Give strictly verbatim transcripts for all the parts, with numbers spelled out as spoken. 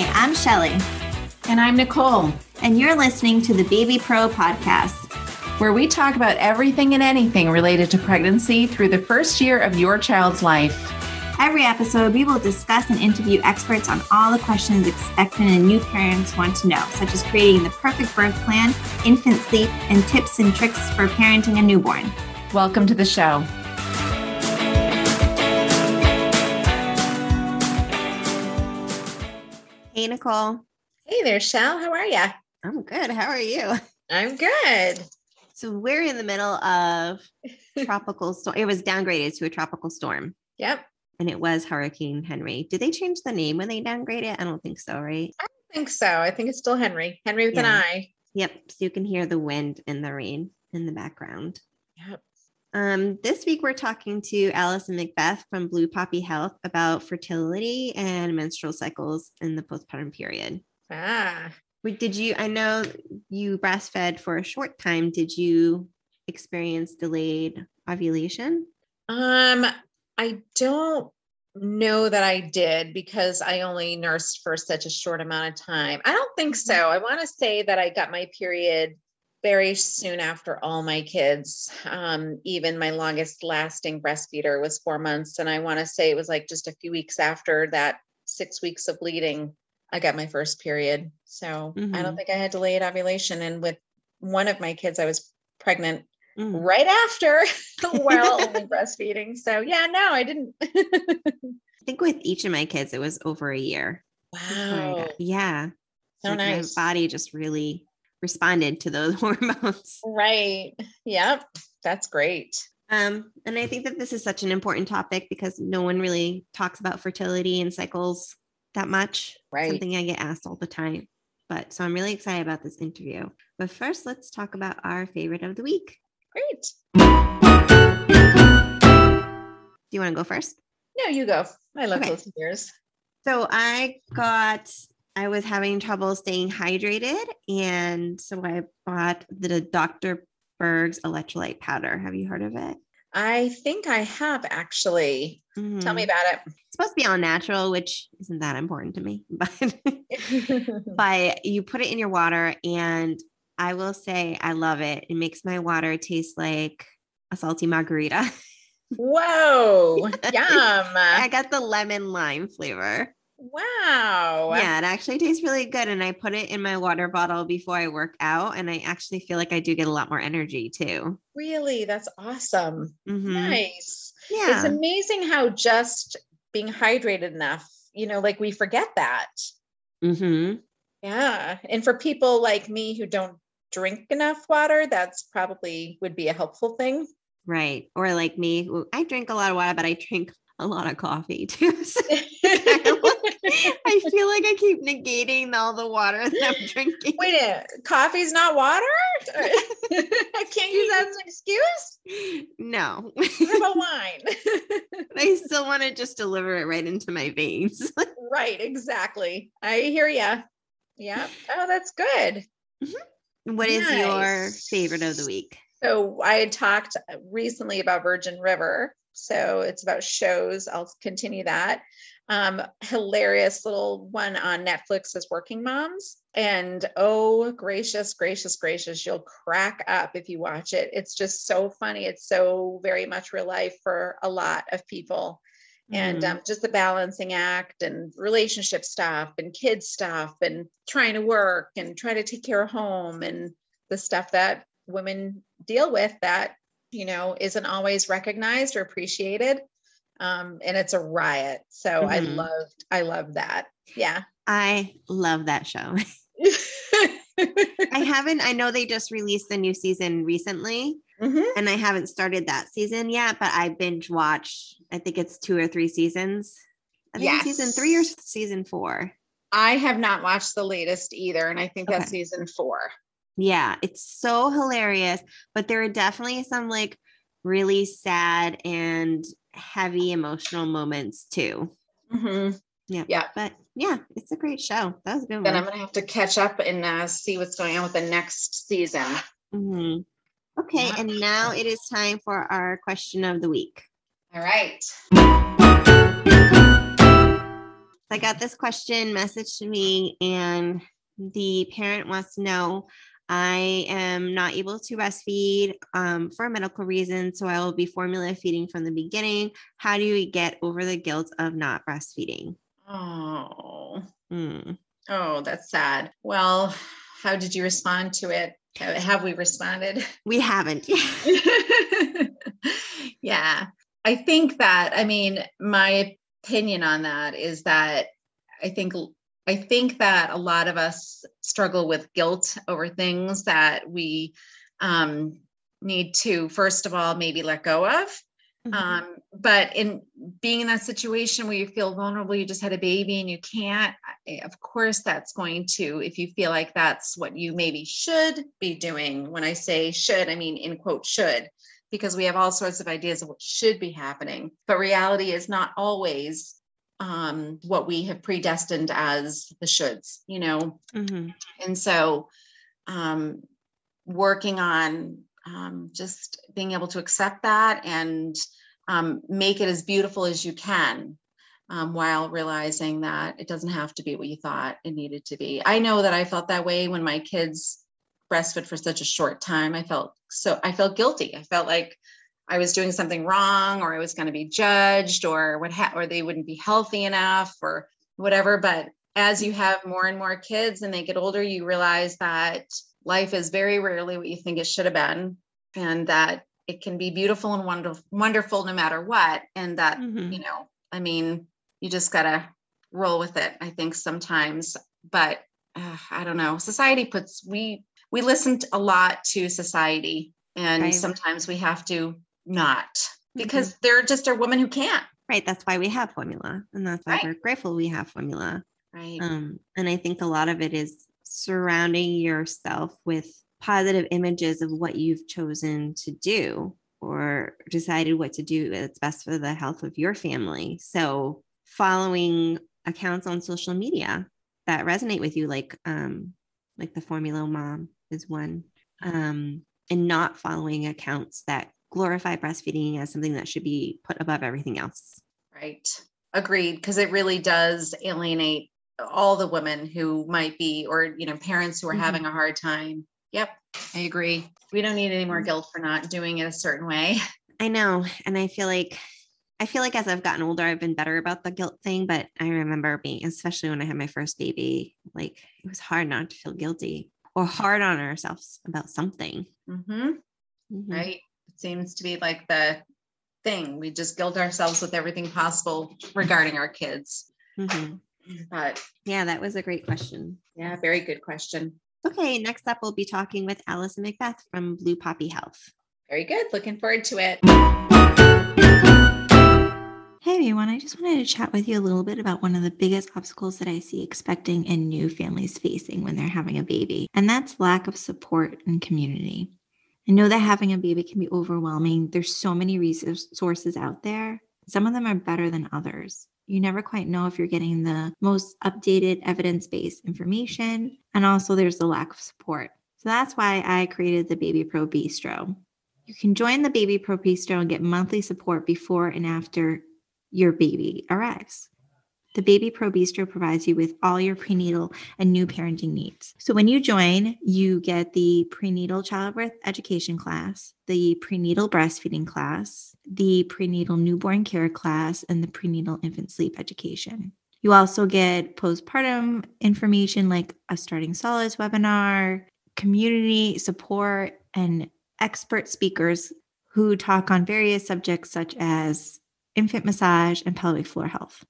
Hi, I'm Shelly. And I'm Nicole. And you're listening to the Baby Pro Podcast, where we talk about everything and anything related to pregnancy through the first year of your child's life. Every episode, we will discuss and interview experts on all the questions expected and new parents want to know, such as creating the perfect birth plan, infant sleep, and tips and tricks for parenting a newborn. Welcome to the show. Hey, Nicole. Hey there, Shell. How are you? I'm good. How are you? I'm good. So we're in the middle of tropical storm. It was downgraded to a tropical storm. Yep. And it was Hurricane Henry. Did they change the name when they downgraded it? I don't think so, right? I don't think so. I think it's still Henry. Henry with yeah. an I. Yep. So you can hear the wind and the rain in the background. Yep. Um, this week, we're talking to Allison Macbeth from Blue Poppy Health about fertility and menstrual cycles in the postpartum period. Ah. Did you, I know you breastfed for a short time. Did you experience delayed ovulation? Um, I don't know that I did because I only nursed for such a short amount of time. I don't think so. I want to say that I got my period very soon after all my kids. Um, even my longest lasting breastfeeder was four months. And I want to say it was like just a few weeks after that six weeks of bleeding, I got my first period. So mm-hmm. I don't think I had delayed ovulation. And with one of my kids, I was pregnant mm-hmm. right after while only breastfeeding. So yeah, no, I didn't. I think with each of my kids, it was over a year. Wow. Yeah. So like nice. My body just really responded to those hormones. Right. Yep. That's great. Um, and I think that this is such an important topic because no one really talks about fertility and cycles that much. Right. Something I get asked all the time, but so I'm really excited about this interview, but first let's talk about our favorite of the week. Great. Do you want to go first? No, you go. I love okay. those years. So I got I was having trouble staying hydrated. And so I bought the Doctor Berg's electrolyte powder. Have you heard of it? I think I have actually. Mm-hmm. Tell me about it. It's supposed to be all natural, which isn't that important to me, but, but you put it in your water and I will say, I love it. It makes my water taste like a salty margarita. Whoa. Yum. I got the lemon lime flavor. Wow. Yeah, it actually tastes really good. And I put it in my water bottle before I work out. And I actually feel like I do get a lot more energy too. Really? That's awesome. Mm-hmm. Nice. Yeah. It's amazing how just being hydrated enough, you know, like we forget that. Mm-hmm. Yeah. And for people like me who don't drink enough water, that's probably would be a helpful thing. Right. Or like me, I drink a lot of water, but I drink a lot of coffee too. So I feel like I keep negating all the water that I'm drinking. Wait a minute, coffee's not water? I can't use that as an excuse? No. What about wine? I still want to just deliver it right into my veins. Right, exactly. I hear ya. Yeah. Oh, that's good. Mm-hmm. What nice. Is your favorite of the week? So I had talked recently about Virgin River. So it's about shows. I'll continue that. Um, hilarious little one on Netflix is Working Moms. And oh, gracious, gracious, gracious. You'll crack up if you watch it. It's just so funny. It's so very much real life for a lot of people. Mm. And um, just the balancing act and relationship stuff and kids stuff and trying to work and trying to take care of home and the stuff that women deal with that, you know, isn't always recognized or appreciated. Um, and it's a riot. So mm-hmm. I loved, I loved that. Yeah. I love that show. I haven't, I know they just released the new season recently mm-hmm. and I haven't started that season yet, but I binge watched, I think it's two or three seasons. I think yes. it's season three or season four. I have not watched the latest either. And I think okay. that's season four. Yeah. It's so hilarious, but there are definitely some like really sad and heavy emotional moments too. Mm-hmm. Yeah. Yeah. But yeah, it's a great show. That was a good one. Then I'm going to have to catch up and uh, see what's going on with the next season. Mm-hmm. Okay. And now it is time for our question of the week. All right. I got this question messaged to me, and the parent wants to know, I am not able to breastfeed um, for medical reasons, so I will be formula feeding from the beginning. How do you get over the guilt of not breastfeeding? Oh, mm. oh, that's sad. Well, how did you respond to it? Have we responded? We haven't. Yeah. I think that, I mean, my opinion on that is that I think, I think that a lot of us struggle with guilt over things that we um, need to, first of all, maybe let go of. Mm-hmm. Um, but in being in that situation where you feel vulnerable, you just had a baby and you can't, of course, that's going to, if you feel like that's what you maybe should be doing. When I say should, I mean, in quote, should, because we have all sorts of ideas of what should be happening, but reality is not always, um, what we have predestined as the shoulds, you know? Mm-hmm. And so, um, working on, Um, just being able to accept that and um, make it as beautiful as you can, um, while realizing that it doesn't have to be what you thought it needed to be. I know that I felt that way when my kids breastfed for such a short time. I felt so, I felt guilty. I felt like I was doing something wrong, or I was going to be judged, or what, ha- or they wouldn't be healthy enough, or whatever. But as you have more and more kids and they get older, you realize that life is very rarely what you think it should have been, and that it can be beautiful and wonderful, wonderful no matter what. And that, mm-hmm. you know, I mean, you just got to roll with it, I think, sometimes. But uh, I don't know, society puts, we, we listen a lot to society, and right. sometimes we have to not, mm-hmm. because there just are women who can't. Right. That's why we have formula, and that's why right. we're grateful we have formula. Right. Um, and I think a lot of it is surrounding yourself with positive images of what you've chosen to do or decided what to do that's best for the health of your family. So following accounts on social media that resonate with you, like, um, like the Formula Mom is one, um, and not following accounts that glorify breastfeeding as something that should be put above everything else. Right. Agreed. 'Cause it really does alienate all the women who might be, or, you know, parents who are mm-hmm. having a hard time. Yep. I agree. We don't need any more guilt for not doing it a certain way. I know. And I feel like, I feel like as I've gotten older, I've been better about the guilt thing, but I remember being, especially when I had my first baby, like it was hard not to feel guilty or hard on ourselves about something. Mm-hmm. Mm-hmm. Right. It seems to be like the thing. We just guilt ourselves with everything possible regarding our kids. Mm-hmm. But yeah, that was a great question. Yeah, very good question. Okay, next up, we'll be talking with Allison Macbeth from Blue Poppy Health. Very good. Looking forward to it. Hey everyone, I just wanted to chat with you a little bit about one of the biggest obstacles that I see expecting and new families facing when they're having a baby, and that's lack of support and community. I know that having a baby can be overwhelming. There's so many resources out there. Some of them are better than others. You never quite know if you're getting the most updated evidence-based information. And also there's the lack of support. So that's why I created the Baby Pro Bistro. You can join the Baby Pro Bistro and get monthly support before and after your baby arrives. The Baby Pro Bistro provides you with all your prenatal and new parenting needs. So when you join, you get the prenatal childbirth education class, the prenatal breastfeeding class, the prenatal newborn care class, and the prenatal infant sleep education. You also get postpartum information like a Starting Solids webinar, community support, and expert speakers who talk on various subjects such as infant massage and pelvic floor health.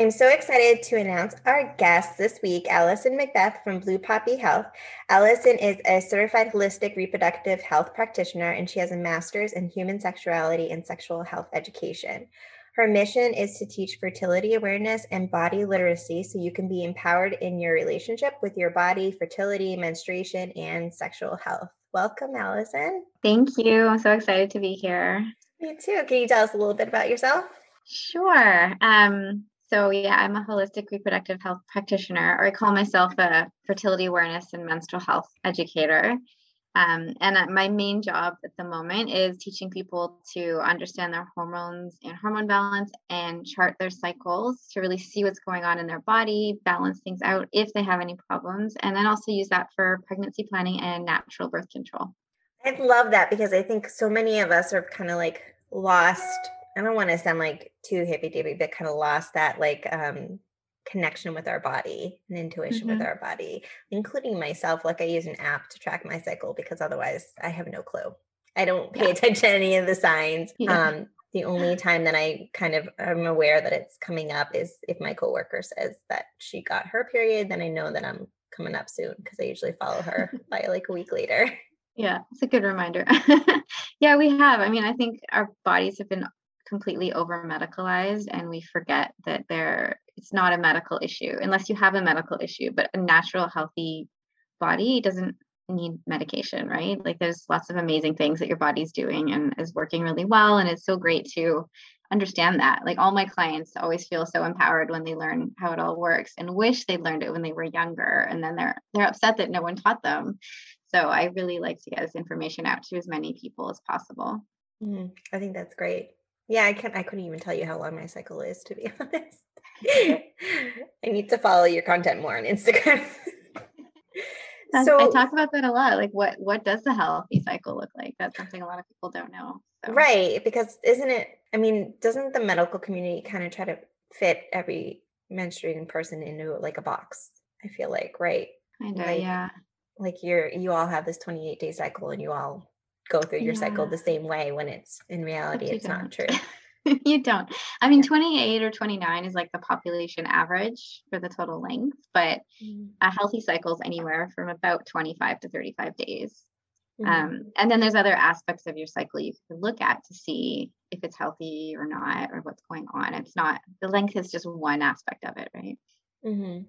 I'm so excited to announce our guest this week, Allison Macbeth from Blue Poppy Health. Allison is a certified holistic reproductive health practitioner, and she has a master's in human sexuality and sexual health education. Her mission is to teach fertility awareness and body literacy so you can be empowered in your relationship with your body, fertility, menstruation, and sexual health. Welcome, Allison. Thank you. I'm so excited to be here. Me too. Can you tell us a little bit about yourself? Sure. Um, So yeah, I'm a holistic reproductive health practitioner, or I call myself a fertility awareness and menstrual health educator. Um, and my main job at the moment is teaching people to understand their hormones and hormone balance and chart their cycles to really see what's going on in their body, balance things out if they have any problems, and then also use that for pregnancy planning and natural birth control. I love that, because I think so many of us are kind of like lost. I don't want to sound like too hippy-dippy, but kind of lost that like um, connection with our body and intuition mm-hmm. with our body, including myself. Like I use an app to track my cycle because otherwise I have no clue. I don't pay yeah. attention to any of the signs. Yeah. Um, the only time that I kind of am aware that it's coming up is if my coworker says that she got her period, then I know that I'm coming up soon because I usually follow her by like a week later. Yeah, it's a good reminder. Yeah, we have. I mean, I think our bodies have been completely over-medicalized and we forget that there it's not a medical issue unless you have a medical issue, but a natural, healthy body doesn't need medication, right? Like there's lots of amazing things that your body's doing and is working really well. And it's so great to understand that. Like all my clients always feel so empowered when they learn how it all works and wish they'd learned it when they were younger. And then they're, they're upset that no one taught them. So I really like to get this information out to as many people as possible. Mm, I think that's great. Yeah, I can't, I couldn't even tell you how long my cycle is, to be honest. I need to follow your content more on Instagram. So I talk about that a lot. Like what, what does the healthy cycle look like? That's something a lot of people don't know. So. Right. Because isn't it, I mean, doesn't the medical community kind of try to fit every menstruating person into like a box? I feel like, right. I know. Like, yeah. Like you're, you all have this twenty-eight day cycle and you all go through your yeah. cycle the same way when it's in reality, it's don't. not true. You don't. I mean, twenty-eight or twenty-nine is like the population average for the total length, but a healthy cycle is anywhere from about twenty-five to thirty-five days. Mm-hmm. Um, and then there's other aspects of your cycle you can look at to see if it's healthy or not, or what's going on. It's not, the length is just one aspect of it, right? Mm-hmm.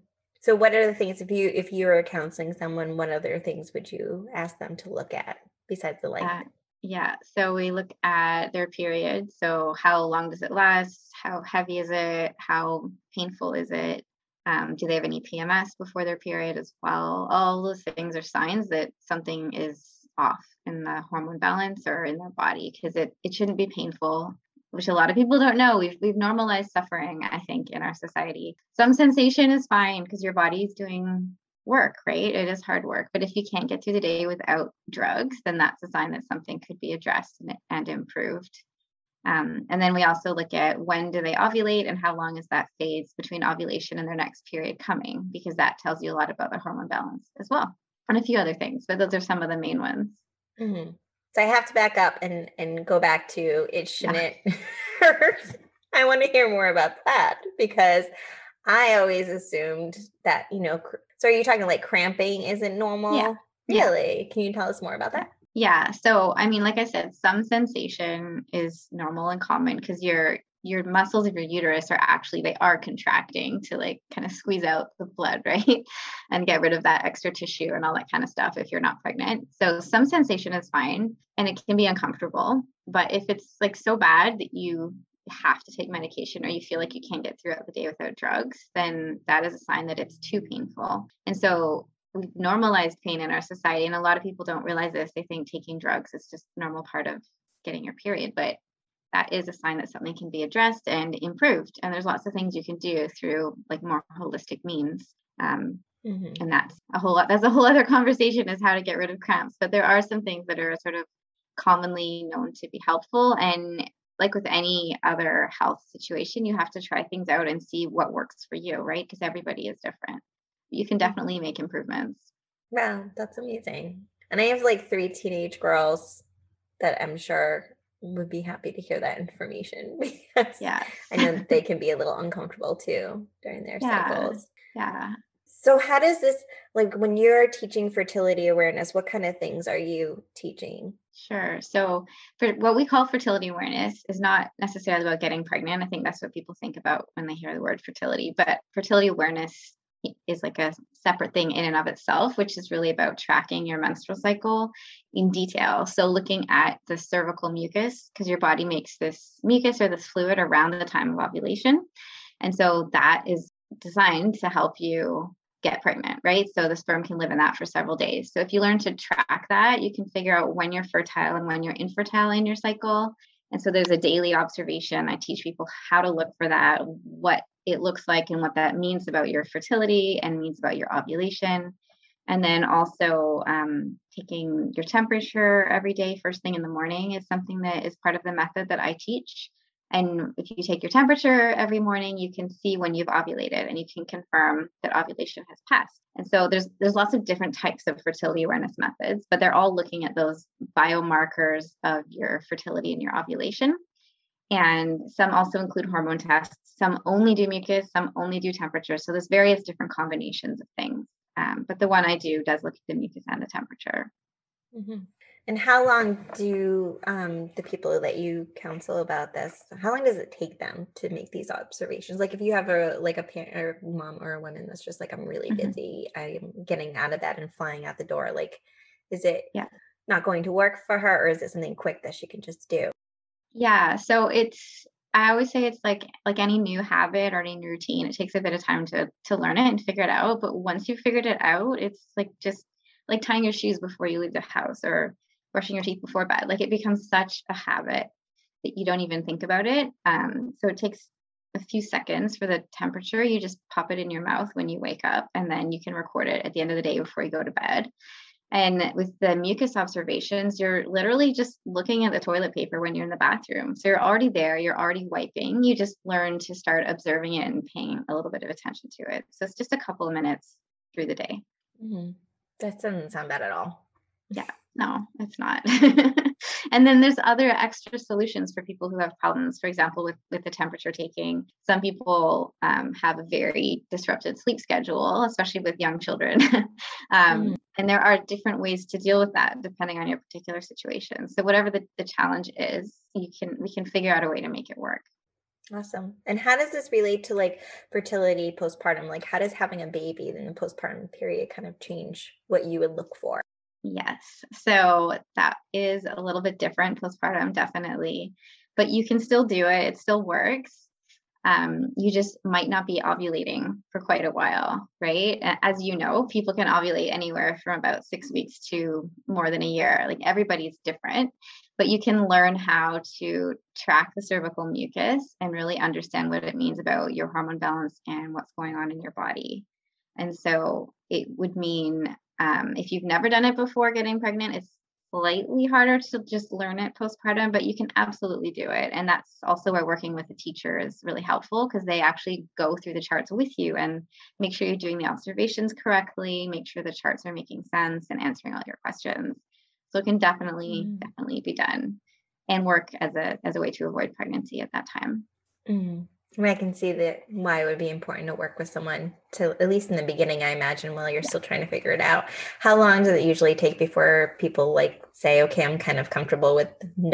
So what are the things, if you, if you were counseling someone, what other things would you ask them to look at besides the length? Uh, Yeah. So we look at their period. So how long does it last? How heavy is it? How painful is it? Um, do they have any P M S before their period as well? All those things are signs that something is off in the hormone balance or in their body, because it, it shouldn't be painful, which a lot of people don't know. We've, we've normalized suffering, I think, in our society. Some sensation is fine because your body is doing work, right? It is hard work. But if you can't get through the day without drugs, then that's a sign that something could be addressed and, and improved. Um, and then we also look at when do they ovulate and how long is that phase between ovulation and their next period coming, because that tells you a lot about their hormone balance as well, and a few other things, but those are some of the main ones. Mm-hmm. So I have to back up and, and go back to it shouldn't yeah. hurt. I want to hear more about that, because I always assumed that, you know, cr- so are you talking like cramping isn't normal? Yeah. Really? Yeah. Can you tell us more about that? Yeah. So, I mean, like I said, some sensation is normal and common because your, your muscles of your uterus are actually, they are contracting to like kind of squeeze out the blood, right? And get rid of that extra tissue and all that kind of stuff if you're not pregnant. So some sensation is fine and it can be uncomfortable, but if it's like so bad that you have to take medication or you feel like you can't get throughout the day without drugs, then that is a sign that it's too painful. And so we've normalized pain in our society. And a lot of people don't realize this. They think taking drugs is just a normal part of getting your period, but that is a sign that something can be addressed and improved. And there's lots of things you can do through like more holistic means. Um, mm-hmm. And that's a whole lot, that's a whole other conversation, is how to get rid of cramps. But there are some things that are sort of commonly known to be helpful, and like with any other health situation, you have to try things out and see what works for you, right? Because everybody is different. You can definitely make improvements. Wow, that's amazing. And I have like three teenage girls that I'm sure would be happy to hear that information, because yes. I know that they can be a little uncomfortable too during their yeah. cycles. Yeah. So how does this, like when you're teaching fertility awareness, what kind of things are you teaching? Sure. So for what we call fertility awareness is not necessarily about getting pregnant. I think that's what people think about when they hear the word fertility, but fertility awareness is like a separate thing in and of itself, which is really about tracking your menstrual cycle in detail. So looking at the cervical mucus, because your body makes this mucus or this fluid around the time of ovulation. And so that is designed to help you get pregnant, right? So the sperm can live in that for several days. So if you learn to track that, you can figure out when you're fertile and when you're infertile in your cycle. And so there's a daily observation. I teach people how to look for that, what it looks like and what that means about your fertility and means about your ovulation. And then also um, taking your temperature every day, first thing in the morning, is something that is part of the method that I teach. And if you take your temperature every morning, you can see when you've ovulated and you can confirm that ovulation has passed. And so there's there's lots of different types of fertility awareness methods, but they're all looking at those biomarkers of your fertility and your ovulation. And some also include hormone tests. Some only do mucus, some only do temperature. So there's various different combinations of things. Um, but the one I do does look at the mucus and the temperature. Mm-hmm. And how long do um, the people that you counsel about this, how long does it take them to make these observations? Like if you have a, like a parent or mom or a woman that's just like, I'm really mm-hmm. busy, I'm getting out of bed and flying out the door. Like, is it yeah. not going to work for her, or is it something quick that she can just do? Yeah. So it's, I always say it's like, like any new habit or any new routine, it takes a bit of time to, to learn it and figure it out. But once you've figured it out, it's like, just like tying your shoes before you leave the house, or brushing your teeth before bed. Like it becomes such a habit that you don't even think about it. Um, so it takes a few seconds for the temperature. You just pop it in your mouth when you wake up, and then you can record it at the end of the day before you go to bed. And with the mucus observations, you're literally just looking at the toilet paper when you're in the bathroom. So you're already there, you're already wiping. You just learn to start observing it and paying a little bit of attention to it. So it's just a couple of minutes through the day. Mm-hmm. That doesn't sound bad at all. Yeah. No, it's not. And then there's other extra solutions for people who have problems, for example, with, with the temperature taking. Some people um, have a very disrupted sleep schedule, especially with young children. um, mm. And there are different ways to deal with that depending on your particular situation. So whatever the, the challenge is, you can we can figure out a way to make it work. Awesome. And how does this relate to like fertility postpartum? Like how does having a baby in the postpartum period kind of change what you would look for? Yes. So that is a little bit different postpartum, definitely, but you can still do it. It still works. Um, you just might not be ovulating for quite a while, right? As you know, people can ovulate anywhere from about six weeks to more than a year. Like everybody's different, but you can learn how to track the cervical mucus and really understand what it means about your hormone balance and what's going on in your body. And so it would mean Um, if you've never done it before getting pregnant, it's slightly harder to just learn it postpartum, but you can absolutely do it. And that's also where working with a teacher is really helpful, because they actually go through the charts with you and make sure you're doing the observations correctly, make sure the charts are making sense and answering all your questions. So it can definitely, mm. definitely be done and work as a, as a way to avoid pregnancy at that time. Mm. I mean, I can see that why it would be important to work with someone to, at least in the beginning, I imagine, while you're yeah. still trying to figure it out. How long does it usually take before people like say, okay, I'm kind of comfortable with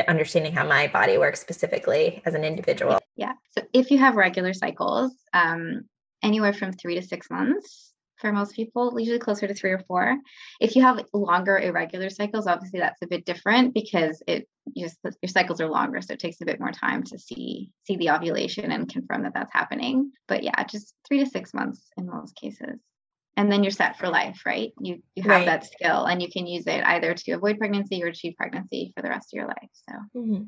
understanding how my body works specifically as an individual? Yeah. So if you have regular cycles, um, anywhere from three to six months for most people, usually closer to three or four. If you have longer irregular cycles, obviously that's a bit different because it just, your cycles are longer. So it takes a bit more time to see, see the ovulation and confirm that that's happening. But yeah, just three to six months in most cases. And then you're set for life, right? You you have right. that skill and you can use it either to avoid pregnancy or achieve pregnancy for the rest of your life. So mm-hmm.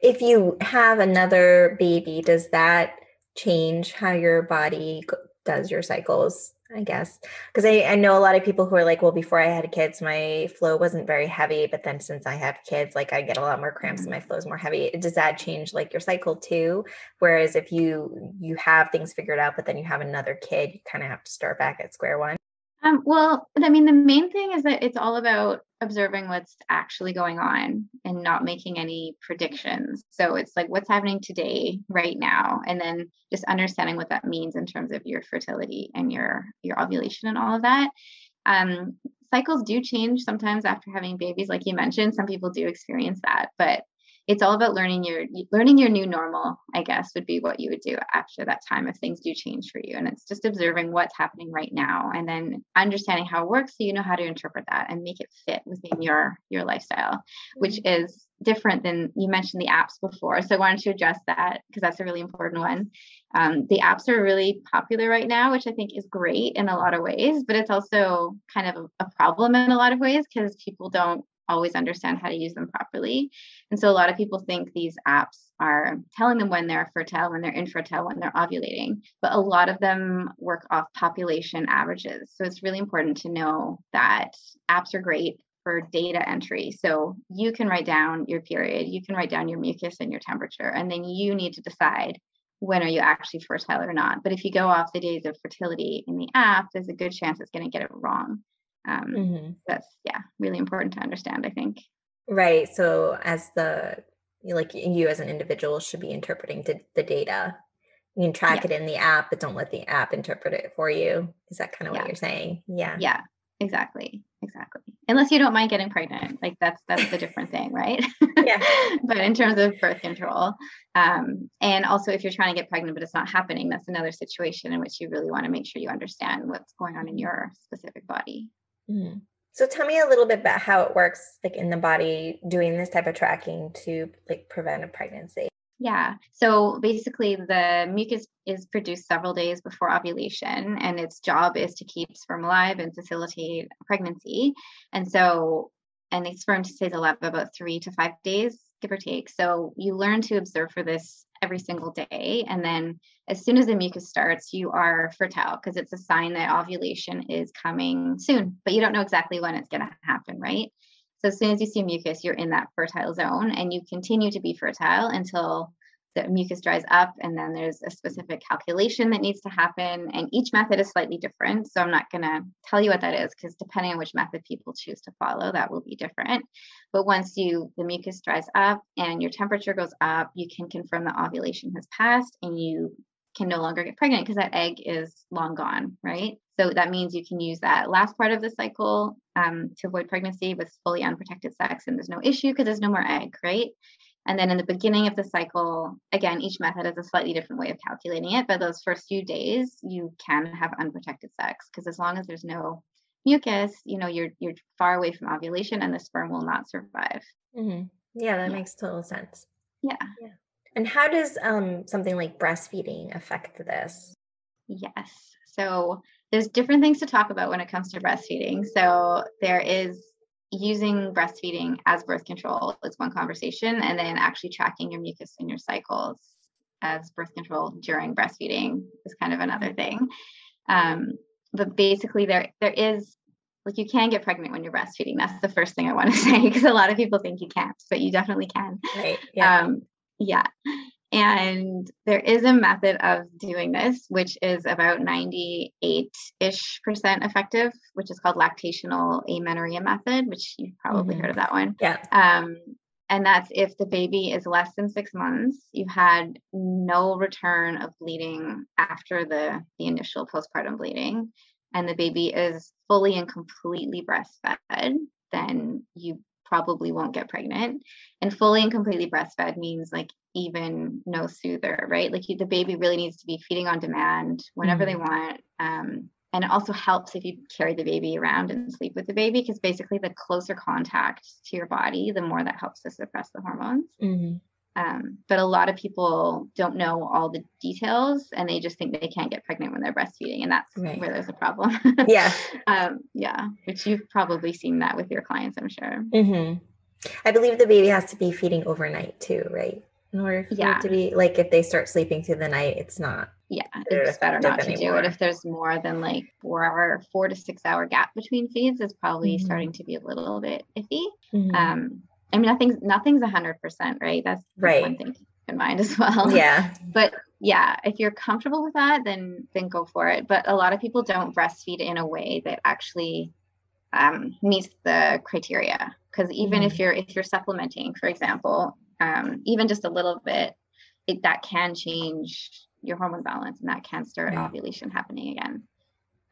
if you have another baby, does that change how your body does your cycles? I guess, because I, I know a lot of people who are like, well, before I had kids, my flow wasn't very heavy. But then since I have kids, like I get a lot more cramps and my flow is more heavy. Does that change like your cycle too? Whereas if you, you have things figured out, but then you have another kid, you kind of have to start back at square one. Um, well, I mean, the main thing is that it's all about observing what's actually going on and not making any predictions. So it's like what's happening today, right now, and then just understanding what that means in terms of your fertility and your, your ovulation and all of that. Um, cycles do change sometimes after having babies, like you mentioned. Some people do experience that, but it's all about learning your learning your new normal, I guess, would be what you would do after that time if things do change for you. And it's just observing what's happening right now and then understanding how it works so you know how to interpret that and make it fit within your your lifestyle, which is different than you mentioned the apps before. So why don't you address that? Because that's a really important one. Um, the apps are really popular right now, which I think is great in a lot of ways, but it's also kind of a, a problem in a lot of ways because people don't always understand how to use them properly. And so a lot of people think these apps are telling them when they're fertile, when they're infertile, when they're ovulating, but a lot of them work off population averages. So it's really important to know that apps are great for data entry. So you can write down your period, you can write down your mucus and your temperature, and then you need to decide when are you actually fertile or not. But if you go off the days of fertility in the app, there's a good chance it's going to get it wrong. Um, mm-hmm. That's, yeah, really important to understand, I think. Right. So as the, like you as an individual should be interpreting the data. You can track yeah. it in the app, but don't let the app interpret it for you. Is that kind of yeah. what you're saying? Yeah. Yeah, exactly. Exactly. Unless you don't mind getting pregnant, like that's, that's a different thing, right? Yeah. But in terms of birth control, um, and also if you're trying to get pregnant, but it's not happening, that's another situation in which you really want to make sure you understand what's going on in your specific body. Mm-hmm. So tell me a little bit about how it works, like in the body, doing this type of tracking to like prevent a pregnancy. Yeah. So basically the mucus is produced several days before ovulation and its job is to keep sperm alive and facilitate pregnancy. And so, and the sperm stays alive about three to five days, give or take. So you learn to observe for this every single day. And then as soon as the mucus starts, you are fertile because it's a sign that ovulation is coming soon, but you don't know exactly when it's going to happen, right? So as soon as you see mucus, you're in that fertile zone and you continue to be fertile until the mucus dries up. And then there's a specific calculation that needs to happen. And each method is slightly different. So I'm not going to tell you what that is, because depending on which method people choose to follow, that will be different. But once you, the mucus dries up and your temperature goes up, you can confirm that ovulation has passed and you can no longer get pregnant because that egg is long gone, right? So that means you can use that last part of the cycle um, to avoid pregnancy with fully unprotected sex. And there's no issue because there's no more egg, right? And then in the beginning of the cycle, again, each method is a slightly different way of calculating it. But those first few days, you can have unprotected sex because as long as there's no mucus, you know, you're you're far away from ovulation and the sperm will not survive. Mm-hmm. Yeah, that yeah. makes total sense. Yeah. yeah. And how does um, something like breastfeeding affect this? Yes. So there's different things to talk about when it comes to breastfeeding. So there is using breastfeeding as birth control is one conversation, and then actually tracking your mucus in your cycles as birth control during breastfeeding is kind of another thing. Um, but basically there, there is, like, you can get pregnant when you're breastfeeding. That's the first thing I want to say, because a lot of people think you can't, but you definitely can. Right. Yeah. Um, yeah. And there is a method of doing this, which is about ninety-eight-ish percent effective, which is called lactational amenorrhea method, which you've probably mm-hmm. heard of that one. Yeah. Um, and that's if the baby is less than six months, you had no return of bleeding after the, the initial postpartum bleeding, and the baby is fully and completely breastfed, then you probably won't get pregnant. And fully and completely breastfed means like even no soother, right? Like you, the baby really needs to be feeding on demand whenever mm-hmm. they want. Um, and it also helps if you carry the baby around and sleep with the baby, because basically the closer contact to your body, the more that helps to suppress the hormones. Mm-hmm. Um, but a lot of people don't know all the details and they just think they can't get pregnant when they're breastfeeding. And that's right. where there's a problem. yeah. Um, yeah. Which you've probably seen that with your clients, I'm sure. Mm-hmm. I believe the baby has to be feeding overnight too, right? In order for yeah. it to be, like, if they start sleeping through the night, it's not. Yeah. It's better not to anymore. do it. If there's more than like four hour, four to six hour gap between feeds, is probably mm-hmm. starting to be a little bit iffy. Mm-hmm. Um, I mean, nothing's, nothing's a hundred percent, right? That's right. one thing to keep in mind as well. Yeah. But yeah, if you're comfortable with that, then, then go for it. But a lot of people don't breastfeed in a way that actually um, meets the criteria. Cause even mm-hmm. if you're, if you're supplementing, for example, um, even just a little bit, it, that can change your hormone balance and that can stir right. ovulation happening again.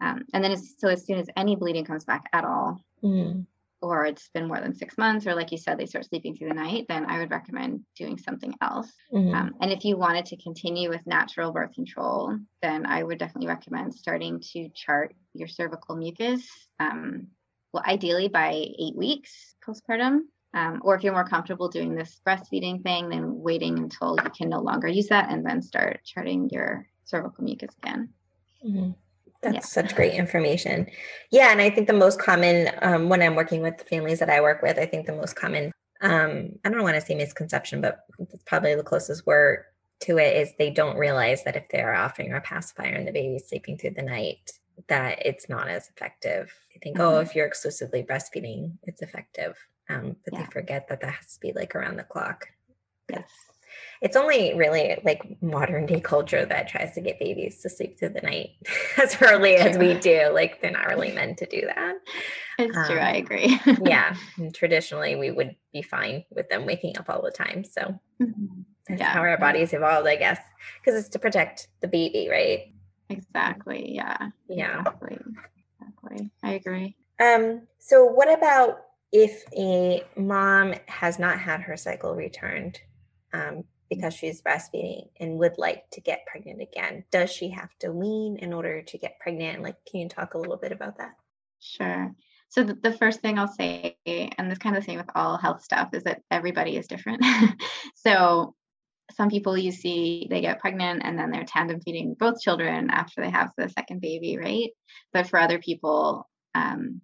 Um, and then it's, so as soon as any bleeding comes back at all, mm-hmm. or it's been more than six months, or like you said, they start sleeping through the night, then I would recommend doing something else. Mm-hmm. Um, and if you wanted to continue with natural birth control, then I would definitely recommend starting to chart your cervical mucus, um, well, ideally by eight weeks postpartum. Um, or if you're more comfortable doing this breastfeeding thing, then waiting until you can no longer use that and then start charting your cervical mucus again. Mm-hmm. That's yeah. such great information. Yeah. And I think the most common, um, when I'm working with the families that I work with, I think the most common, um, I don't want to say misconception, but it's probably the closest word to it, is they don't realize that if they're offering a pacifier and the baby's sleeping through the night, that it's not as effective. They think, mm-hmm. oh, if you're exclusively breastfeeding, it's effective. Um, but yeah. they forget that that has to be like around the clock. Yes. It's only really like modern day culture that tries to get babies to sleep through the night as early as we do. Like, they're not really meant to do that. It's um, true. I agree. yeah. And traditionally we would be fine with them waking up all the time. So mm-hmm. that's yeah. how our bodies evolved, I guess, because it's to protect the baby, right? Exactly. Yeah. Yeah. Exactly. Exactly. I agree. Um, so what about if a mom has not had her cycle returned, um, because she's breastfeeding and would like to get pregnant again, does she have to wean in order to get pregnant? Like, can you talk a little bit about that? Sure. So the, the first thing I'll say, and it's kind of the same with all health stuff, is that everybody is different. So some people you see, they get pregnant and then they're tandem feeding both children after they have the second baby, right? But for other people, um,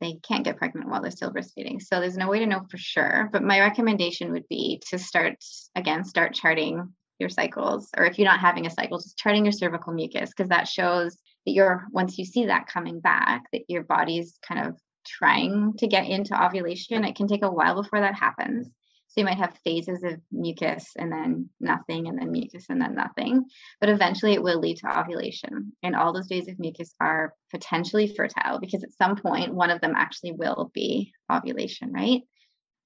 they can't get pregnant while they're still breastfeeding. So there's no way to know for sure. But my recommendation would be to start, again, start charting your cycles. Or if you're not having a cycle, just charting your cervical mucus, because that shows that you're, once you see that coming back, that your body's kind of trying to get into ovulation. It can take a while before that happens. So you might have phases of mucus and then nothing, and then mucus and then nothing. But eventually it will lead to ovulation. And all those phases of mucus are potentially fertile, because at some point, one of them actually will be ovulation, right?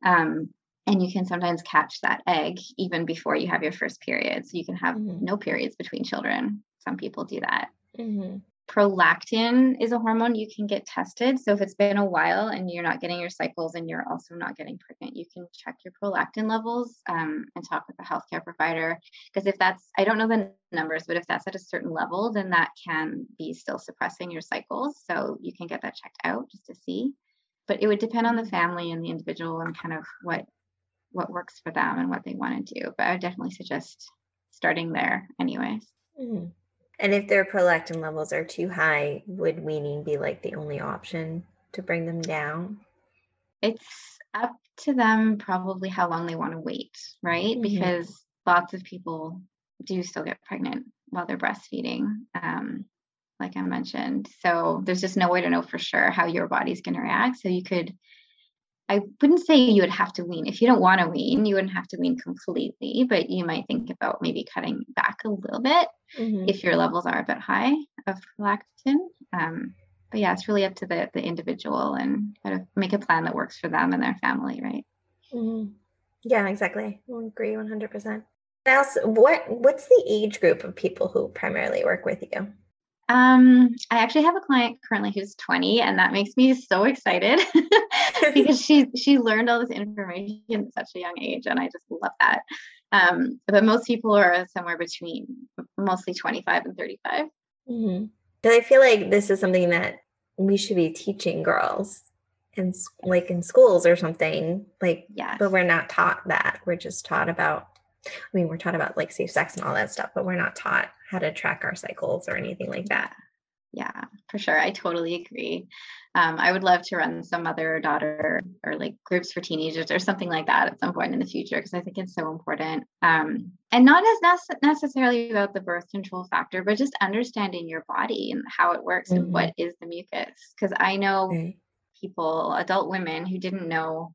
Um, and you can sometimes catch that egg even before you have your first period. So you can have mm-hmm. no periods between children. Some people do that. Mm-hmm. Prolactin is a hormone you can get tested. So if it's been a while and you're not getting your cycles and you're also not getting pregnant, you can check your prolactin levels um, and talk with a healthcare provider. Because if that's, I don't know the numbers, but if that's at a certain level, then that can be still suppressing your cycles. So you can get that checked out just to see. But it would depend on the family and the individual and kind of what what works for them and what they want to do. But I would definitely suggest starting there anyways. Mm-hmm. And if their prolactin levels are too high, would weaning be like the only option to bring them down? It's up to them probably how long they want to wait, right? Mm-hmm. Because lots of people do still get pregnant while they're breastfeeding, um, like I mentioned. So there's just no way to know for sure how your body's going to react. So you could, I wouldn't say you would have to wean. If you don't want to wean, you wouldn't have to wean completely, but you might think about maybe cutting back a little bit mm-hmm. if your levels are a bit high of prolactin. Um, but yeah, it's really up to the, the individual and how to make a plan that works for them and their family, right? Mm-hmm. Yeah, exactly. I agree one hundred percent. Also, what what's the age group of people who primarily work with you? Um, I actually have a client currently who's twenty, and that makes me so excited because she, she learned all this information at such a young age. And I just love that. Um, but most people are somewhere between mostly twenty-five and thirty-five. Mm-hmm. But I feel like this is something that we should be teaching girls and like in schools or something like, yes. But we're not taught that. We're just taught about, I mean, we're taught about like safe sex and all that stuff, but we're not taught how to track our cycles or anything like that. Yeah, for sure. I totally agree. Um, I would love to run some mother or daughter or like groups for teenagers or something like that at some point in the future, because I think it's so important. Um, and not as nece- necessarily about the birth control factor, but just understanding your body and how it works mm-hmm. and what is the mucus. Because I know okay. people, adult women who didn't know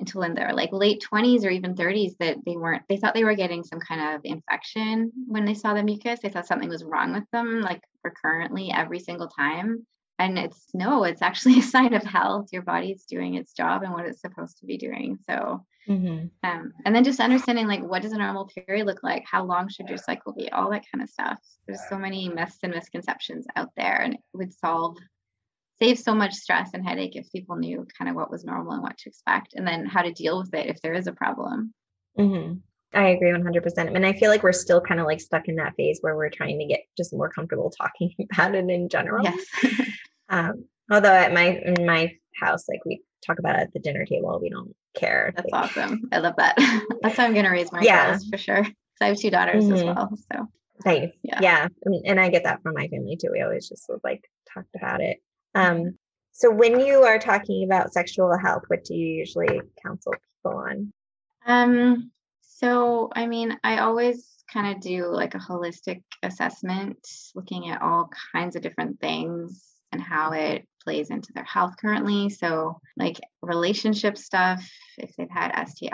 until in their like late twenties or even thirties that they weren't, they thought they were getting some kind of infection when they saw the mucus. They thought something was wrong with them, like recurrently every single time. And it's no, it's actually a sign of health. Your body's doing its job and what it's supposed to be doing. So, mm-hmm. um, and then just understanding like, what does a normal period look like? How long should your cycle be? All that kind of stuff. There's so many myths and misconceptions out there, and it would solve save so much stress and headache if people knew kind of what was normal and what to expect, and then how to deal with it if there is a problem. Mm-hmm. I agree one hundred percent. I mean, I feel like we're still kind of like stuck in that phase where we're trying to get just more comfortable talking about it in general. Yes. um, although at my, in my house, like we talk about it at the dinner table, we don't care. That's like, awesome. I love that. That's how I'm going to raise my yeah. girls for sure. I have two daughters mm-hmm. as well. So nice. Yeah. yeah. And I get that from my family too. We always just like talked about it. Um, so when you are talking about sexual health, what do you usually counsel people on? Um, so, I mean, I always kind of do like a holistic assessment, looking at all kinds of different things and how it plays into their health currently. So like relationship stuff, if they've had S T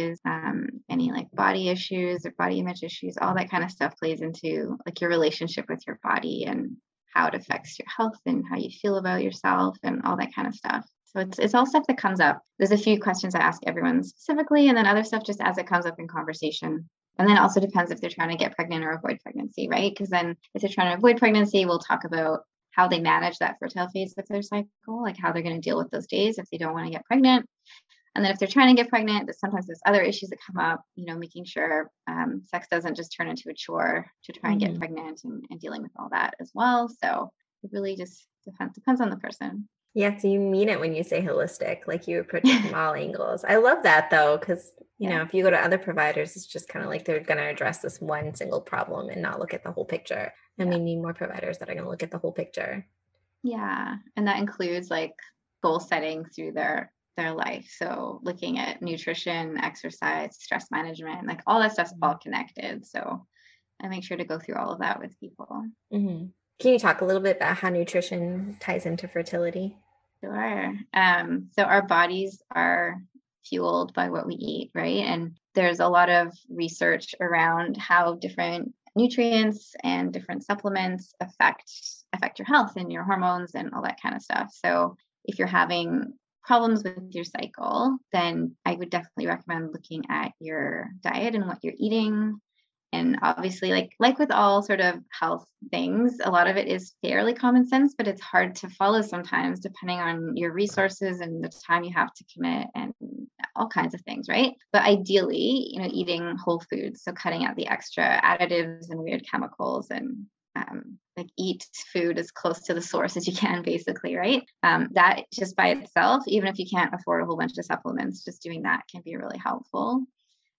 Is, um, any like body issues or body image issues, all that kind of stuff plays into like your relationship with your body and how it affects your health and how you feel about yourself and all that kind of stuff. So it's it's all stuff that comes up. There's a few questions I ask everyone specifically, and then other stuff just as it comes up in conversation. And then it also depends if they're trying to get pregnant or avoid pregnancy, right? Because then if they're trying to avoid pregnancy, we'll talk about how they manage that fertile phase of their cycle, like how they're going to deal with those days if they don't want to get pregnant. And then if they're trying to get pregnant, there's sometimes there's other issues that come up, you know, making sure um, sex doesn't just turn into a chore to try and get mm-hmm. pregnant and, and dealing with all that as well. So it really just depends, depends on the person. Yeah. So you mean it when you say holistic, like you approach it from all angles. I love that though, because, you yeah. know, if you go to other providers, it's just kind of like they're going to address this one single problem and not look at the whole picture. And yeah. we need more providers that are going to look at the whole picture. Yeah. And that includes like goal setting through their their life. So looking at nutrition, exercise, stress management, like all that stuff's all connected. So I make sure to go through all of that with people. Mm-hmm. Can you talk a little bit about how nutrition ties into fertility? Sure. Um, so our bodies are fueled by what we eat, right? And there's a lot of research around how different nutrients and different supplements affect affect your health and your hormones and all that kind of stuff. So if you're having problems with your cycle, then I would definitely recommend looking at your diet and what you're eating. And obviously, like like with all sort of health things, a lot of it is fairly common sense, but it's hard to follow sometimes depending on your resources and the time you have to commit and all kinds of things, right? But ideally, you know, eating whole foods, so cutting out the extra additives and weird chemicals, and um, like eat food as close to the source as you can, basically, right? Um, that just by itself, even if you can't afford a whole bunch of supplements, just doing that can be really helpful.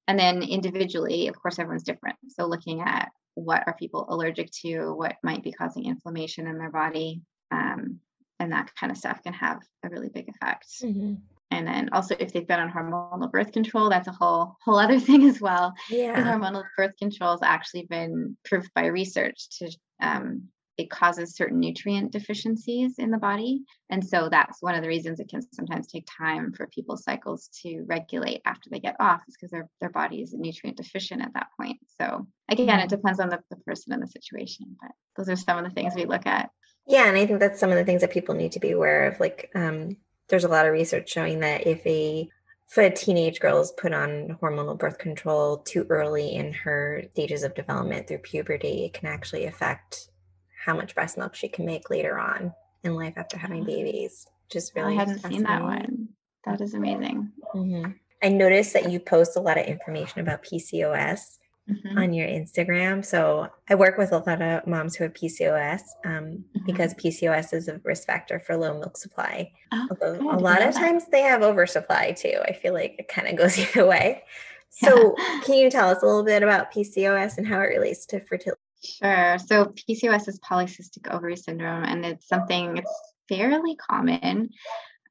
And then individually, of course, everyone's different. So looking at what are people allergic to, what might be causing inflammation in their body, um, and that kind of stuff can have a really big effect. Mm-hmm. And then also if they've been on hormonal birth control, that's a whole whole other thing as well. Yeah. Because hormonal birth control has actually been proved by research to um, it causes certain nutrient deficiencies in the body. And so that's one of the reasons it can sometimes take time for people's cycles to regulate after they get off, is because their, their body is nutrient deficient at that point. So again, it depends on the, the person and the situation, but those are some of the things we look at. Yeah. And I think that's some of the things that people need to be aware of. Like, um, there's a lot of research showing that if a for a teenage girl is put on hormonal birth control too early in her stages of development through puberty, it can actually affect how much breast milk she can make later on in life after having babies. Just really, I hadn't seen that one. That is amazing. Mm-hmm. I noticed that you post a lot of information about P C O S mm-hmm. on your Instagram. So I work with a lot of moms who have P C O S um, mm-hmm. because P C O S is a risk factor for low milk supply. Oh, Although a lot of that. times they have oversupply too. I feel like it kind of goes either way. So yeah. Can you tell us a little bit about P C O S and how it relates to fertility? Sure. So P C O S is polycystic ovary syndrome, and it's something it's fairly common.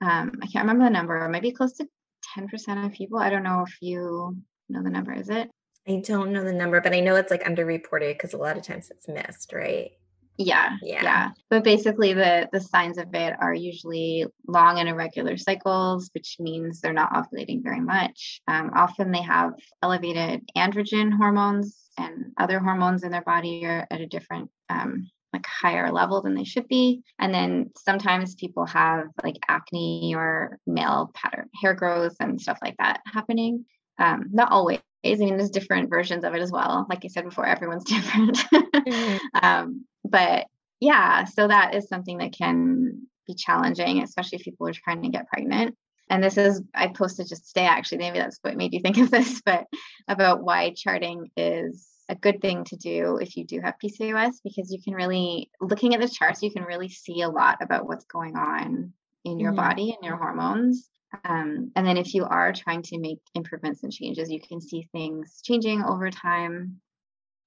Um, I can't remember the number, maybe close to ten percent of people. I don't know if you know the number, is it? I don't know the number, but I know it's like underreported because a lot of times it's missed, right? Yeah. Yeah. yeah. But basically the, the signs of it are usually long and irregular cycles, which means they're not ovulating very much. Um, often they have elevated androgen hormones and other hormones in their body are at a different, um, like higher level than they should be. And then sometimes people have like acne or male pattern hair growth and stuff like that happening. Um, not always. I mean, there's different versions of it as well. Like I said before, everyone's different. mm-hmm. um, but yeah, so that is something that can be challenging, especially if people are trying to get pregnant. And this is, I posted just today, actually, maybe that's what made you think of this, but about why charting is a good thing to do if you do have P C O S, because you can really, looking at the charts, you can really see a lot about what's going on in your mm-hmm. body and your hormones. Um, and then if you are trying to make improvements and changes, you can see things changing over time.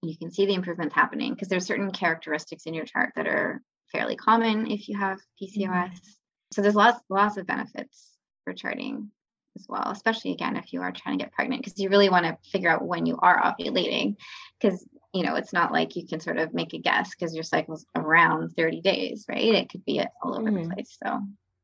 You can see the improvements happening because there's certain characteristics in your chart that are fairly common if you have P C O S. Mm-hmm. So there's lots, lots of benefits for charting as well, especially again, if you are trying to get pregnant, because you really want to figure out when you are ovulating, because, you know, it's not like you can sort of make a guess because your cycle's around thirty days, right? It could be all over mm-hmm. the place. So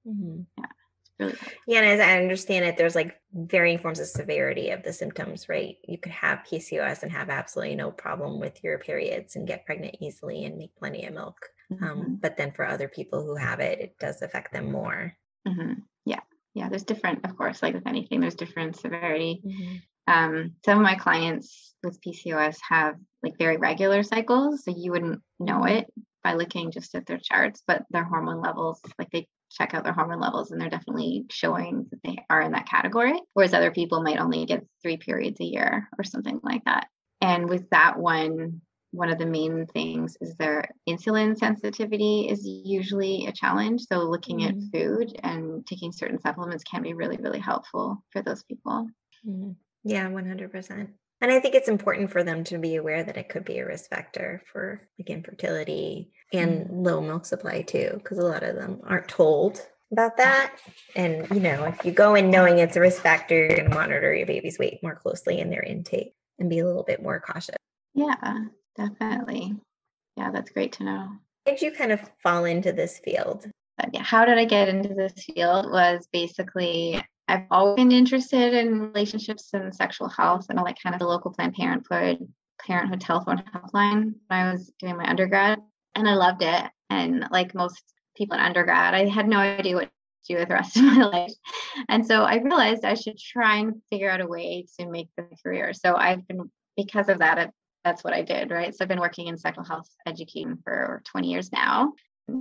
mm-hmm. yeah. Yeah. And as I understand it, there's like varying forms of severity of the symptoms, right? You could have P C O S and have absolutely no problem with your periods and get pregnant easily and make plenty of milk. Mm-hmm. Um, but then for other people who have it, it does affect them more. Mm-hmm. Yeah. Yeah. There's different, of course, like with anything, there's different severity. Mm-hmm. Um, some of my clients with P C O S have like very regular cycles. So you wouldn't know it by looking just at their charts, but their hormone levels, like they check out their hormone levels and they're definitely showing that they are in that category, whereas other people might only get three periods a year or something like that. And with that one, one of the main things is their insulin sensitivity is usually a challenge. So looking mm-hmm. at food and taking certain supplements can be really, really helpful for those people. Mm-hmm. Yeah, one hundred percent. And I think it's important for them to be aware that it could be a risk factor for like infertility and low milk supply too, because a lot of them aren't told about that. And, you know, if you go in knowing it's a risk factor, you're going to monitor your baby's weight more closely in their intake and be a little bit more cautious. Yeah, definitely. Yeah, that's great to know. How did you kind of fall into this field? How did I get into this field was basically... I've always been interested in relationships and sexual health and all that kind of the local Planned Parenthood, Parenthood telephone helpline when I was doing my undergrad, and I loved it. And like most people in undergrad, I had no idea what to do with the rest of my life. And so I realized I should try and figure out a way to make this a career. So I've been, because of that, that's what I did, right? So I've been working in sexual health education for twenty years now.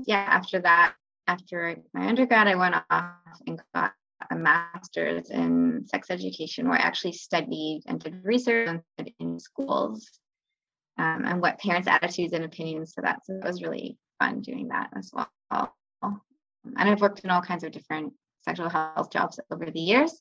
Yeah, after that, after my undergrad, I went off and got a master's in sex education, where I actually studied and did research in schools um, and what parents' attitudes and opinions to that. So it was really fun doing that as well. And I've worked in all kinds of different sexual health jobs over the years.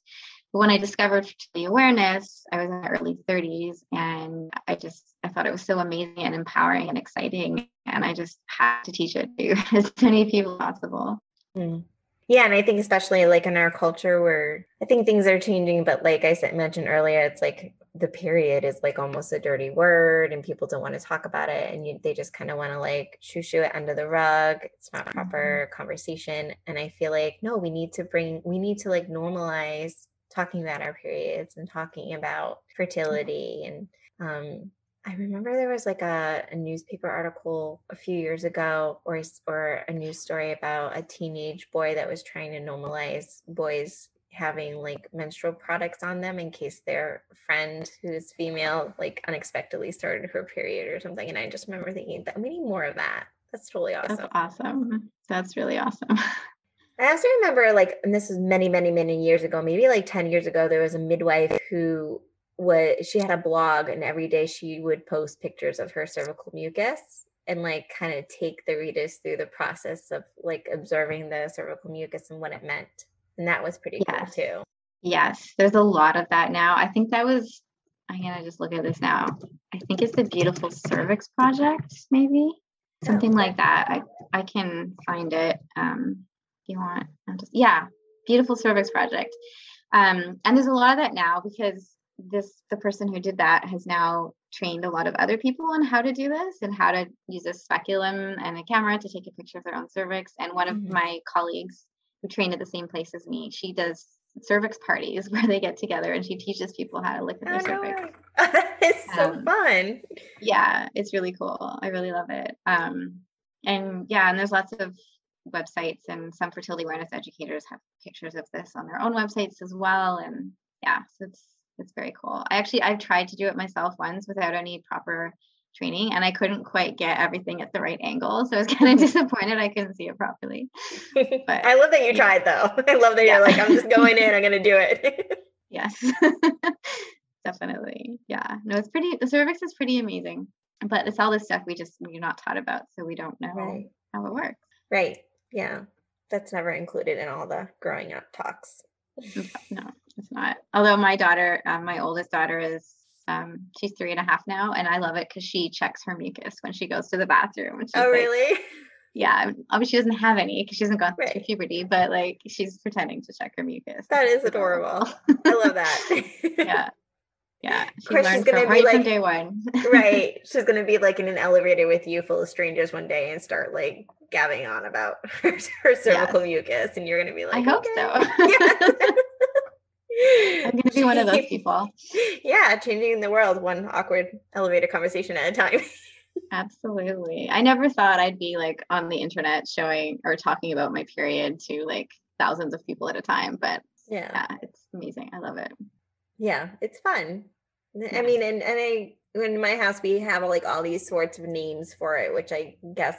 But when I discovered fertility awareness, I was in my early thirties, and I just, I thought it was so amazing and empowering and exciting. And I just had to teach it to as many people as possible. Mm. Yeah. And I think especially like in our culture where I think things are changing, but like I said, mentioned earlier, it's like the period is like almost a dirty word and people don't want to talk about it. And you, they just kind of want to like shoo shoo it under the rug. It's not proper mm-hmm. conversation. And I feel like, no, we need to bring, we need to like normalize talking about our periods and talking about fertility. And um, I remember there was like a, a newspaper article a few years ago or, or a news story about a teenage boy that was trying to normalize boys having like menstrual products on them in case their friend who is female, like unexpectedly started her period or something. And I just remember thinking that we need more of that. That's totally awesome. That's awesome. That's really awesome. I also remember like, and this is many, many, many years ago, maybe like ten years ago, there was a midwife who was, she had a blog, and every day she would post pictures of her cervical mucus and like kind of take the readers through the process of like observing the cervical mucus and what it meant. And that was pretty yes. cool too. Yes. There's a lot of that now. I think that was, I'm going to just look at this now. I think it's the Beautiful Cervix Project, maybe something oh. like that. I, I can find it. Um, if you want, I'm just, yeah. Beautiful Cervix Project. Um, and there's a lot of that now because this, the person who did that has now trained a lot of other people on how to do this and how to use a speculum and a camera to take a picture of their own cervix. And one of mm-hmm. my colleagues who trained at the same place as me, she does cervix parties where they get together and she teaches people how to look at their cervix. It's so um, fun. Yeah, it's really cool. I really love it. Um, and yeah, and there's lots of websites, and some fertility awareness educators have pictures of this on their own websites as well. And yeah, so it's, It's very cool. I actually, I've tried to do it myself once without any proper training, and I couldn't quite get everything at the right angle. So I was kind of disappointed I couldn't see it properly. But, I love that you yeah. tried though. I love that yeah. you're like, I'm just going in, I'm going to do it. Yes, definitely. Yeah, no, it's pretty, the cervix is pretty amazing, but it's all this stuff we just, we're not taught about. So we don't know right. how it works. Right. Yeah. That's never included in all the growing up talks. No, it's not. Although my daughter, um, my oldest daughter is, um, she's three and a half now. And I love it because she checks her mucus when she goes to the bathroom. And she's oh, really? Like, yeah. Obviously she doesn't have any because she hasn't gone through right. puberty, but like she's pretending to check her mucus. That is adorable. I love that. Yeah. Yeah. She of course she's going to be like, day one. Right. She's going to be like in an elevator with you full of strangers one day and start like gabbing on about her, her cervical yes. mucus. And you're going to be like, I hope okay. so. Yes. I'm going to be one of those people. Yeah. Changing the world one awkward elevator conversation at a time. Absolutely. I never thought I'd be like on the internet showing or talking about my period to like thousands of people at a time, but yeah, yeah it's amazing. I love it. Yeah. It's fun. I mean, and, and I, in my house, we have like all these sorts of names for it, which I guess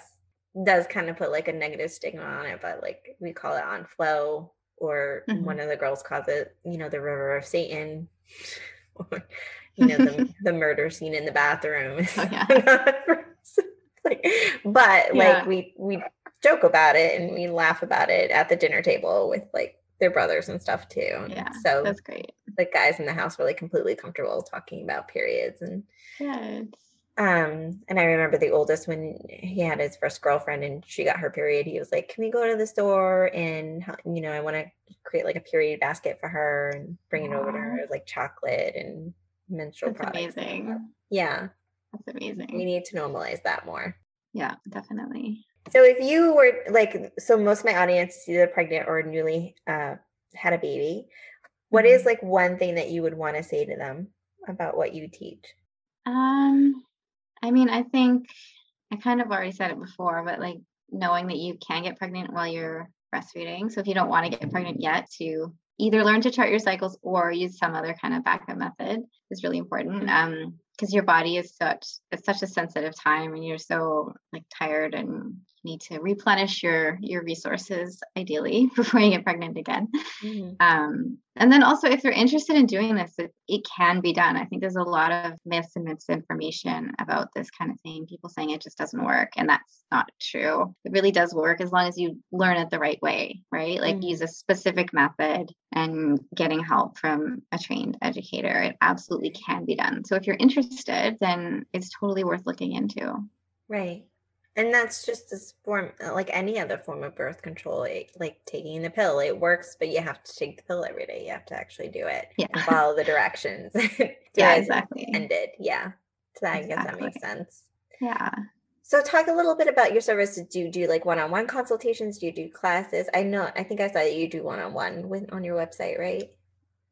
does kind of put like a negative stigma on it, but like we call it on flow, or mm-hmm. one of the girls calls it, you know, the river of Satan, or, you know, the, the murder scene in the bathroom. Oh, yeah. Like, but yeah. like we, we joke about it and we laugh about it at the dinner table with like their brothers and stuff too. Yeah. So that's great. The guys in the house were like completely comfortable talking about periods. And yeah. Um, and I remember the oldest, when he had his first girlfriend and she got her period, he was like, can we go to the store and, you know, I want to create like a period basket for her and bring it wow. over to her, like chocolate and menstrual that's products. That's amazing. Yeah. That's amazing. We need to normalize that more. Yeah, definitely. So if you were like, so most of my audience is either pregnant or newly uh, had a baby, what mm-hmm. is like one thing that you would want to say to them about what you teach? Um, I mean, I think I kind of already said it before, but like knowing that you can get pregnant while you're breastfeeding. So if you don't want to get pregnant yet, to either learn to chart your cycles or use some other kind of backup method is really important. Um, because your body is such, it's such a sensitive time and you're so like tired and need to replenish your, your resources ideally before you get pregnant again. Mm-hmm. Um, and then also if you're interested in doing this, it, it can be done. I think there's a lot of myths and misinformation about this kind of thing. People saying it just doesn't work, and that's not true. It really does work as long as you learn it the right way, right? Like mm-hmm. use a specific method and getting help from a trained educator. It absolutely can be done. So if you're interested, then it's totally worth looking into. Right. And that's just this form, like any other form of birth control, it, like taking the pill, it works, but you have to take the pill every day. You have to actually do it yeah. and follow the directions. Yeah, exactly. Ended. Yeah. So I exactly. guess that makes sense. Yeah. So talk a little bit about your services. Do you do like one-on-one consultations? Do you do classes? I know, I think I saw that you do one-on-one with, on your website, right?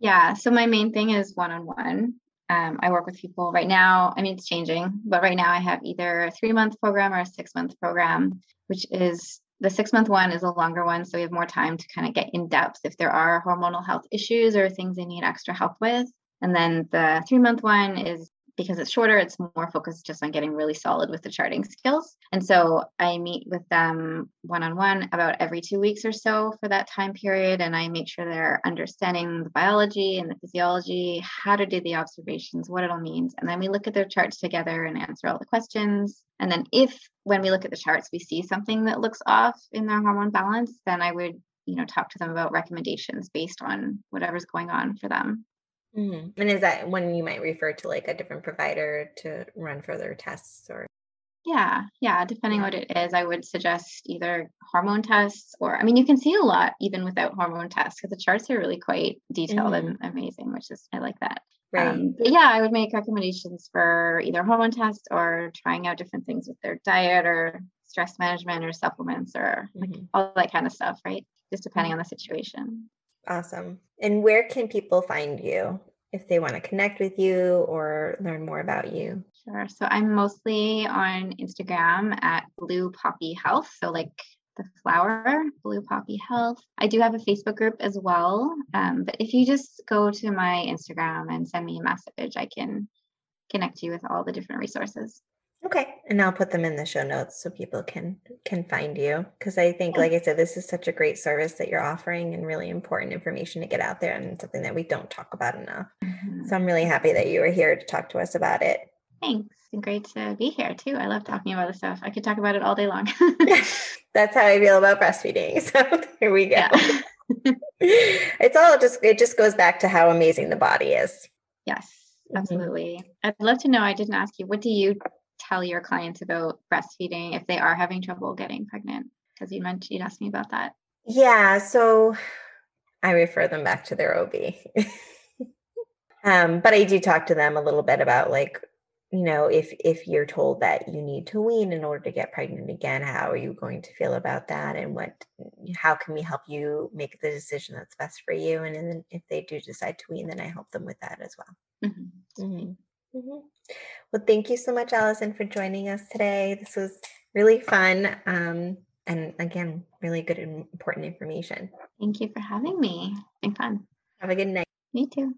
Yeah. So my main thing is one-on-one. Um, I work with people right now. I mean, it's changing, but right now I have either a three month program or a six month program, which is the six month one is a longer one. So we have more time to kind of get in depth if there are hormonal health issues or things they need extra help with. And then the three month one is, because it's shorter, it's more focused just on getting really solid with the charting skills. And so I meet with them one-on-one about every two weeks or so for that time period. And I make sure they're understanding the biology and the physiology, how to do the observations, what it all means. And then we look at their charts together and answer all the questions. And then if, when we look at the charts, we see something that looks off in their hormone balance, then I would, you know, talk to them about recommendations based on whatever's going on for them. Mm-hmm. And is that when you might refer to like a different provider to run further tests or? Yeah. Yeah. Depending yeah. what it is, I would suggest either hormone tests or, I mean, you can see a lot even without hormone tests because the charts are really quite detailed mm-hmm. and amazing, which is, I like that. Right. Um, but yeah, I would make recommendations for either hormone tests or trying out different things with their diet or stress management or supplements or mm-hmm. like all that kind of stuff, right? Just depending on the situation. Awesome. And where can people find you if they want to connect with you or learn more about you? Sure. So I'm mostly on Instagram at Blue Poppy Health. So like the flower, Blue Poppy Health. I do have a Facebook group as well. Um, but if you just go to my Instagram and send me a message, I can connect you with all the different resources. Okay. And I'll put them in the show notes so people can, can find you. Cause I think, like I said, this is such a great service that you're offering and really important information to get out there and something that we don't talk about enough. Mm-hmm. So I'm really happy that you were here to talk to us about it. Thanks. It's been great to be here too. I love talking about this stuff. I could talk about it all day long. That's how I feel about breastfeeding. So here we go. Yeah. It's all just, it just goes back to how amazing the body is. Yes, absolutely. Mm-hmm. I'd love to know, I didn't ask you, what do you tell your clients about breastfeeding if they are having trouble getting pregnant? Because you mentioned, you'd asked me about that. Yeah. So I refer them back to their O B. um, but I do talk to them a little bit about, like, you know, if, if you're told that you need to wean in order to get pregnant again, how are you going to feel about that? And what, how can we help you make the decision that's best for you? And then if they do decide to wean, then I help them with that as well. Mm-hmm. Mm-hmm. Mm-hmm. Well, thank you so much, Allison, for joining us today. This was really fun. Um, and again, really good and important information. Thank you for having me. It's been fun. Have a good night. Me too.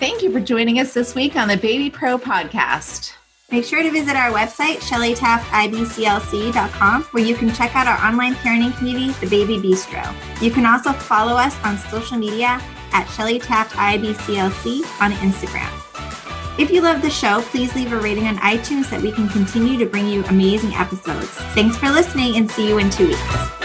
Thank you for joining us this week on the Baby Pro Podcast. Make sure to visit our website, Shelly Taft I B C L C dot com, where you can check out our online parenting community, the Baby Bistro. You can also follow us on social media at Shelly Taft I B C L C on Instagram. If you love the show, please leave a rating on iTunes so that we can continue to bring you amazing episodes. Thanks for listening and see you in two weeks.